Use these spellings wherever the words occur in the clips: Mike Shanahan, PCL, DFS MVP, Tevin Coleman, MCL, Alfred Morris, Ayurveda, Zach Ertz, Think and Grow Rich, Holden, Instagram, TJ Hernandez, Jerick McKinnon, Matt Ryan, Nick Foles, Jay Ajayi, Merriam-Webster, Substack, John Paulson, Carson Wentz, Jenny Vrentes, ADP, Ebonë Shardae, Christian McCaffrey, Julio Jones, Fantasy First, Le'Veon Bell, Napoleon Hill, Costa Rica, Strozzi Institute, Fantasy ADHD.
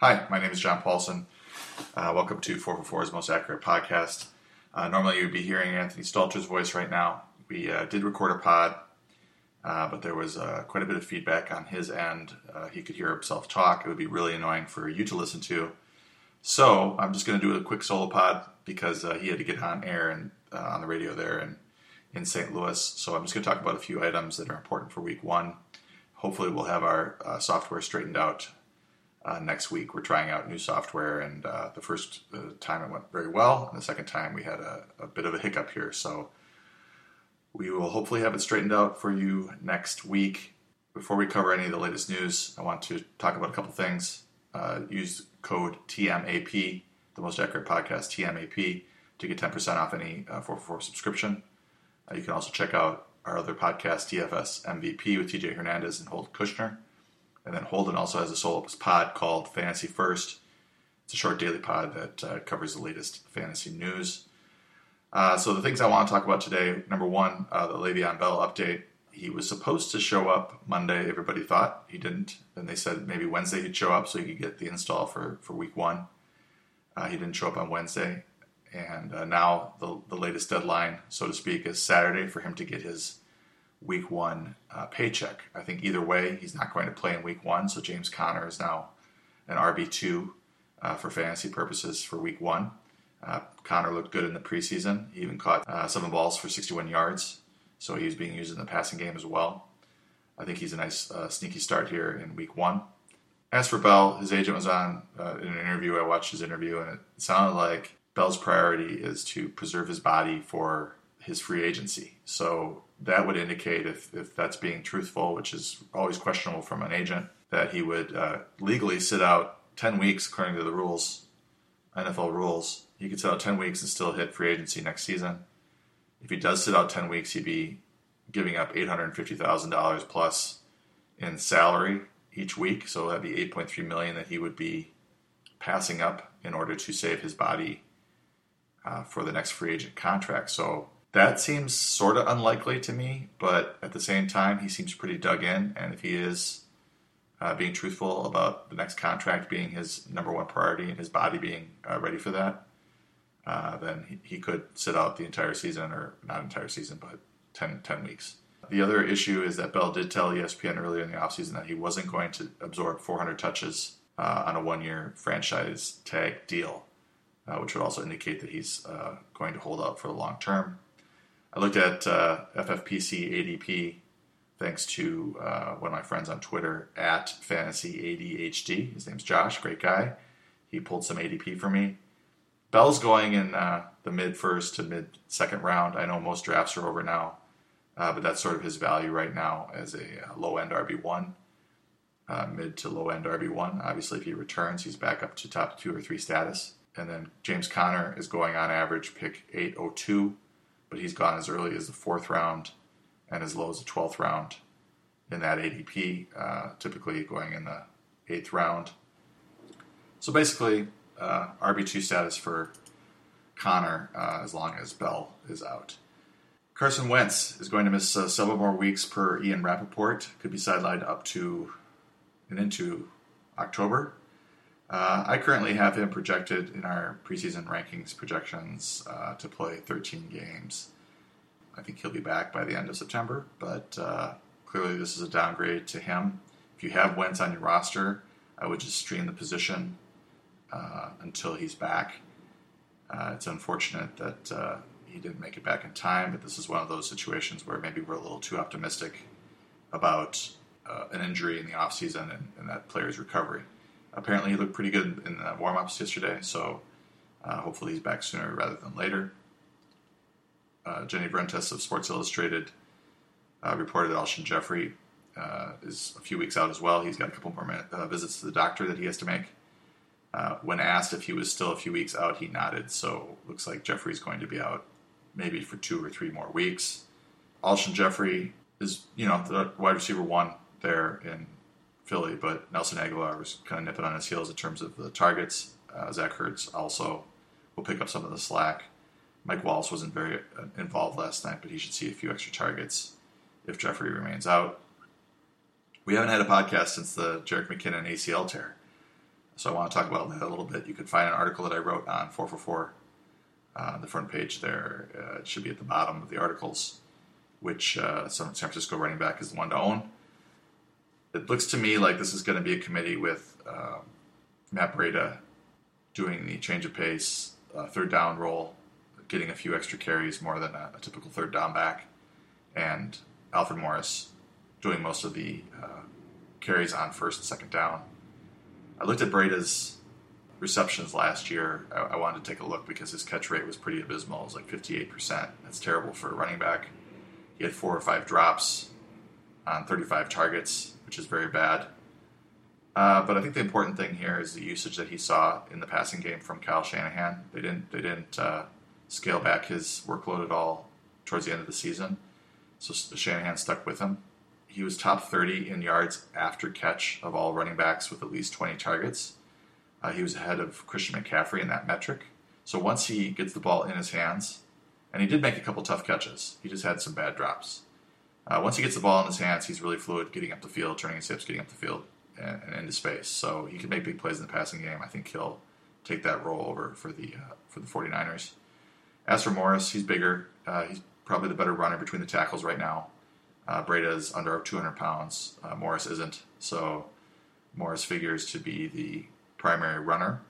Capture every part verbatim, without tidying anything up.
Hi, my name is John Paulson. Uh, welcome to four forty-four's Most Accurate Podcast. Uh, normally you'd be hearing Anthony Stalter's voice right now. We uh, did record a pod, uh, but there was uh, quite a bit of feedback on his end. Uh, he could hear himself talk. It would be really annoying for you to listen to. So I'm just going to do a quick solo pod because uh, he had to get on air and uh, on the radio there and in Saint Louis. So I'm just going to talk about a few items that are important for week one. Hopefully we'll have our uh, software straightened out uh, next week. We're trying out new software, and uh, the first uh, time it went very well, and the second time we had a, a bit of a hiccup here. So we will hopefully have it straightened out for you next week. Before we cover any of the latest news, I want to talk about a couple things. Uh, use code T M A P, the Most Accurate Podcast, T M A P, to get ten percent off any uh, four forty-four subscription. Uh, you can also check out our other podcast, D F S M V P, with T J Hernandez and Holt Kushner. And then Holden also has a solo pod called Fantasy First. It's a short daily pod that uh, covers the latest fantasy news. Uh, so the things I want to talk about today, number one, uh, the Le'Veon Bell update. He was supposed to show up Monday, everybody thought. He didn't. And they said maybe Wednesday he'd show up so he could get the install for, for week one. Uh, he didn't show up on Wednesday. And uh, now the, the latest deadline, so to speak, is Saturday for him to get his week one uh, paycheck. I think either way, he's not going to play in week one. So James Conner is now an R B two uh, for fantasy purposes for week one. Uh, Conner looked good in the preseason. He even caught uh, seven balls for sixty-one yards. So he's being used in the passing game as well. I think he's a nice uh, sneaky start here in week one. As for Bell, his agent was on uh, in an interview. I watched his interview, and it sounded like Bell's priority is to preserve his body for his free agency. So that would indicate, if, if that's being truthful, which is always questionable from an agent, that he would uh, legally sit out ten weeks according to the rules, N F L rules. He could sit out ten weeks and still hit free agency next season. If he does sit out ten weeks, he'd be giving up eight hundred fifty thousand dollars plus in salary each week. So that'd be eight point three million dollars that he would be passing up in order to save his body uh, for the next free agent contract. So that seems sort of unlikely to me, but at the same time, he seems pretty dug in. And if he is uh, being truthful about the next contract being his number one priority and his body being uh, ready for that, Uh, then he, he could sit out the entire season, or not entire season, but ten, ten weeks. The other issue is that Bell did tell E S P N earlier in the offseason that he wasn't going to absorb four hundred touches uh, on a one-year franchise tag deal, uh, which would also indicate that he's uh, going to hold out for the long term. I looked at uh, F F P C A D P, thanks to uh, one of my friends on Twitter, at Fantasy A D H D. His name's Josh, great guy. He pulled some A D P for me. Bell's going in uh, the mid-first to mid-second round. I know most drafts are over now, uh, but that's sort of his value right now as a low-end R B one, uh, mid to low-end R B one. Obviously, if he returns, he's back up to top two or three status. And then James Conner is going on average pick eight oh two, but he's gone as early as the fourth round and as low as the twelfth round in that A D P, uh, typically going in the eighth round. So basically, Uh, R B two status for Connor uh, as long as Bell is out. Carson Wentz is going to miss uh, several more weeks per Ian Rappaport. Could be sidelined up to and into October. Uh, I currently have him projected in our preseason rankings projections uh, to play thirteen games. I think he'll be back by the end of September, but uh, clearly this is a downgrade to him. If you have Wentz on your roster, I would just stream the position Uh, until he's back. Uh, it's unfortunate that uh, he didn't make it back in time, but this is one of those situations where maybe we're a little too optimistic about uh, an injury in the offseason and, and that player's recovery. Apparently he looked pretty good in the warm-ups yesterday, so uh, hopefully he's back sooner rather than later. Uh, Jenny Vrentes of Sports Illustrated uh, reported that Alshon Jeffrey uh, is a few weeks out as well. He's got a couple more minute, uh, visits to the doctor that he has to make. Uh, when asked if he was still a few weeks out, he nodded, so looks like Jeffrey's going to be out maybe for two or three more weeks. Alshon Jeffrey is, you know, the wide receiver one there in Philly, but Nelson Agholor was kind of nipping on his heels in terms of the targets. Uh, Zach Ertz also will pick up some of the slack. Mike Wallace wasn't very involved last night, but he should see a few extra targets if Jeffrey remains out. We haven't had a podcast since the Jerick McKinnon A C L tear. so I want to talk about that a little bit. You can find an article that I wrote on four four four uh, on the front page there. Uh, it should be at the bottom of the articles, which uh, San Francisco running back is the one to own. It looks to me like this is going to be a committee with um, Matt Breida doing the change of pace, uh, third down role, getting a few extra carries more than a, a typical third down back, and Alfred Morris doing most of the uh, carries on first and second down. I looked at Breida's receptions last year. I, I wanted to take a look because his catch rate was pretty abysmal. It was like fifty-eight percent. That's terrible for a running back. He had four or five drops on thirty-five targets, which is very bad. Uh, but I think the important thing here is the usage that he saw in the passing game from Kyle Shanahan. They didn't, they didn't uh, scale back his workload at all towards the end of the season. So Shanahan stuck with him. He was top thirty in yards after catch of all running backs with at least twenty targets. Uh, he was ahead of Christian McCaffrey in that metric. So once he gets the ball in his hands, and he did make a couple tough catches. He just had some bad drops. Uh, once he gets the ball in his hands, he's really fluid, getting up the field, turning his hips, getting up the field, and, and into space. So he can make big plays in the passing game. I think he'll take that role over for the uh, for the 49ers. As for Morris, he's bigger. Uh, he's probably the better runner between the tackles right now. Uh, Breida is under two hundred pounds. Uh, Morris isn't. So Morris figures to be the primary runner.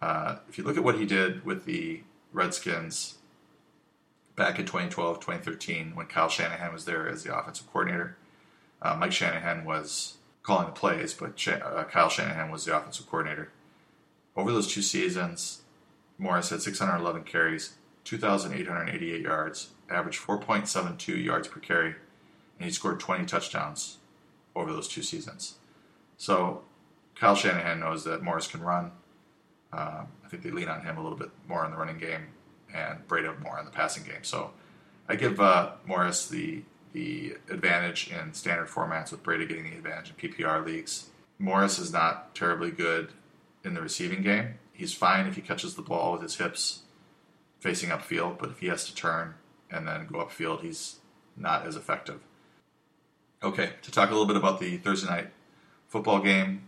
Uh, if you look at what he did with the Redskins back in twenty twelve, twenty thirteen, when Kyle Shanahan was there as the offensive coordinator, uh, Mike Shanahan was calling the plays, but Sh- uh, Kyle Shanahan was the offensive coordinator. Over those two seasons, Morris had six hundred eleven carries, two thousand eight hundred eighty-eight yards, averaged four point seven two yards per carry, and he scored twenty touchdowns over those two seasons. So Kyle Shanahan knows that Morris can run. Um, I think they lean on him a little bit more in the running game and Breida more in the passing game. So I give uh, Morris the the advantage in standard formats, with Breida getting the advantage in P P R leagues. Morris is not terribly good in the receiving game. He's fine if he catches the ball with his hips facing upfield, but if he has to turn and then go upfield, he's not as effective. Okay, to talk a little bit about the Thursday night football game.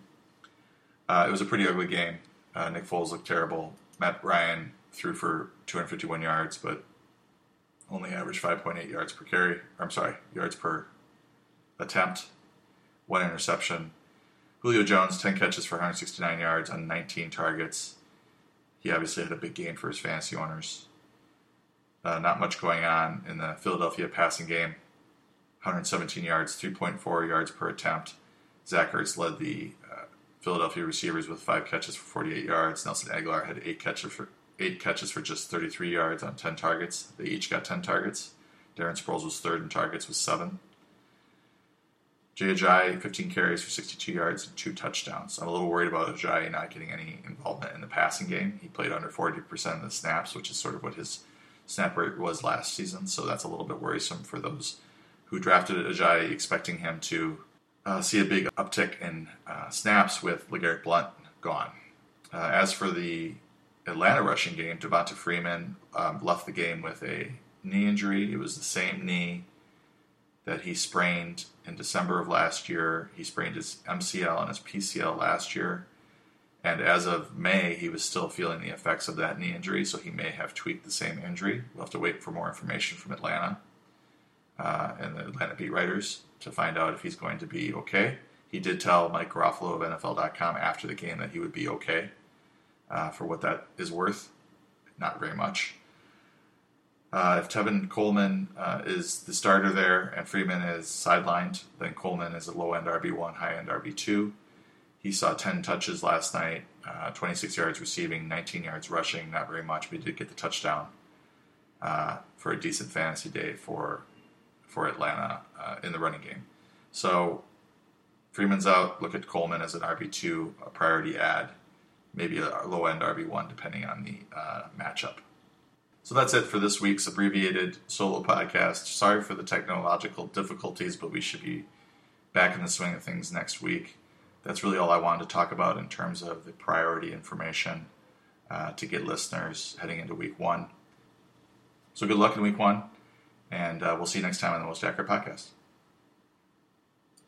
Uh, it was a pretty ugly game. Uh, Nick Foles looked terrible. Matt Ryan threw for two hundred fifty-one yards, but only averaged five point eight yards per carry. I'm sorry, yards per attempt. One interception. Julio Jones, ten catches for one hundred sixty-nine yards on nineteen targets. He obviously had a big game for his fantasy owners. Uh, not much going on in the Philadelphia passing game. one hundred seventeen yards, three point four yards per attempt. Zach Ertz led the uh, Philadelphia receivers with five catches for forty-eight yards. Nelson Agholor had eight catches for eight catches for just thirty-three yards on ten targets. They each got ten targets. Darren Sproles was third in targets with seven. Jay Ajayi, fifteen carries for sixty-two yards and two touchdowns. I'm a little worried about Ajayi not getting any involvement in the passing game. He played under forty percent of the snaps, which is sort of what his snap rate was last season, so that's a little bit worrisome for those who drafted Ajayi expecting him to uh, see a big uptick in uh, snaps with LeGarrette Blount gone. Uh, as for the Atlanta rushing game, Devonta Freeman um, left the game with a knee injury. It was the same knee that he sprained in December of last year. He sprained his M C L and his P C L last year. And as of May, he was still feeling the effects of that knee injury, so he may have tweaked the same injury. We'll have to wait for more information from Atlanta. Uh, and the Atlanta beat writers to find out if he's going to be okay. He did tell Mike Garofalo of N F L dot com after the game that he would be okay. Uh, for what that is worth, not very much. Uh, if Tevin Coleman uh, is the starter there and Freeman is sidelined, then Coleman is a low-end R B one, high-end R B two. He saw ten touches last night, uh, twenty-six yards receiving, nineteen yards rushing, not very much, but he did get the touchdown uh, for a decent fantasy day for for Atlanta uh, in the running game. So Freeman's out. Look at Coleman as an R B two, a priority add, maybe a low-end R B one depending on the uh, matchup. So that's it for this week's abbreviated solo podcast. Sorry for the technological difficulties, but we should be back in the swing of things next week. That's really all I wanted to talk about in terms of the priority information uh, to get listeners heading into week one. So good luck in week one. And uh, we'll see you next time on the Most Accurate Podcast.